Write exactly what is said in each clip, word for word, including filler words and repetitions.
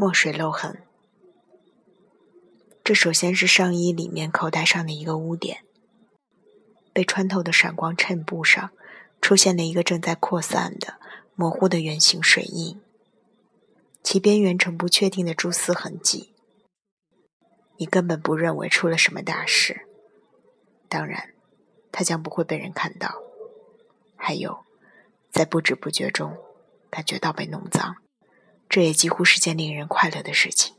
墨水漏痕。这首先是上衣里面口袋上的一个污点，被穿透的闪光衬布上出现了一个正在扩散的模糊的圆形水印，其边缘呈不确定的蛛丝痕迹。你根本不认为出了什么大事，当然它将不会被人看到。还有在不知不觉中感觉到被弄脏，这也几乎是件令人快乐的事情。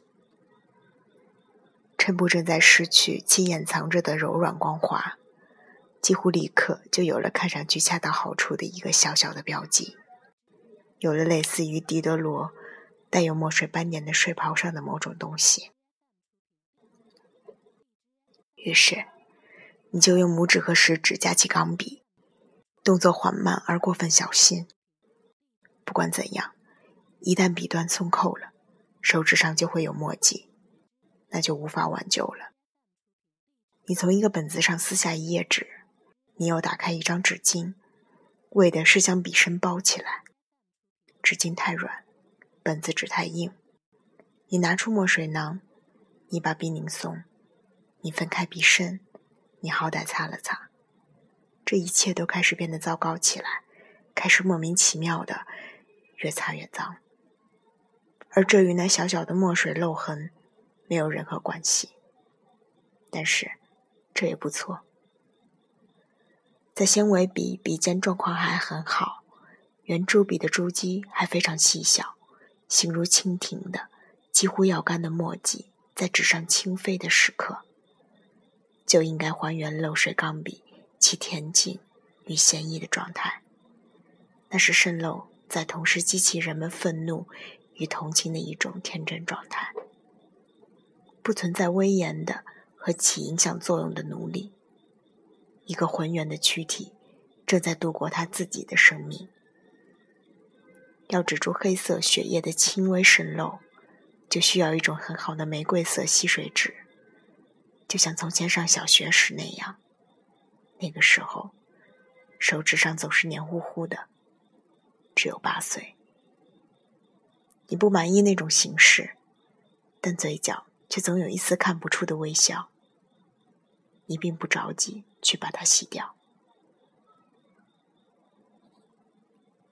衬布正在失去其掩藏着的柔软光滑，几乎立刻就有了看上去恰到好处的一个小小的标记，有了类似于狄德罗带有墨水斑点的睡袍上的某种东西。于是你就用拇指和食指夹起钢笔，动作缓慢而过分小心。不管怎样，一旦笔端松扣了，手指上就会有墨迹，那就无法挽救了。你从一个本子上撕下一页纸，你又打开一张纸巾，为的是将笔身包起来。纸巾太软，本子纸太硬。你拿出墨水囊，你把笔拧松，你分开笔身，你好歹擦了擦。这一切都开始变得糟糕起来，开始莫名其妙的越擦越脏，而这与那小小的墨水漏痕没有任何关系。但是这也不错，在纤维笔笔尖状况还很好，圆珠笔的珠基还非常细小，形如蜻蜓的几乎要干的墨迹在纸上轻飞的时刻，就应该还原漏水钢笔其恬静与闲逸的状态。那是渗漏在同时激起人们愤怒与同情的一种天真状态，不存在威严的和起影响作用的奴隶，一个浑圆的躯体正在度过他自己的生命。要止住黑色血液的轻微渗漏，就需要一种很好的玫瑰色吸水纸，就像从前上小学时那样。那个时候手指上总是黏糊糊的，只有八岁。你不满意那种形式，但嘴角却总有一丝看不出的微笑，你并不着急去把它洗掉。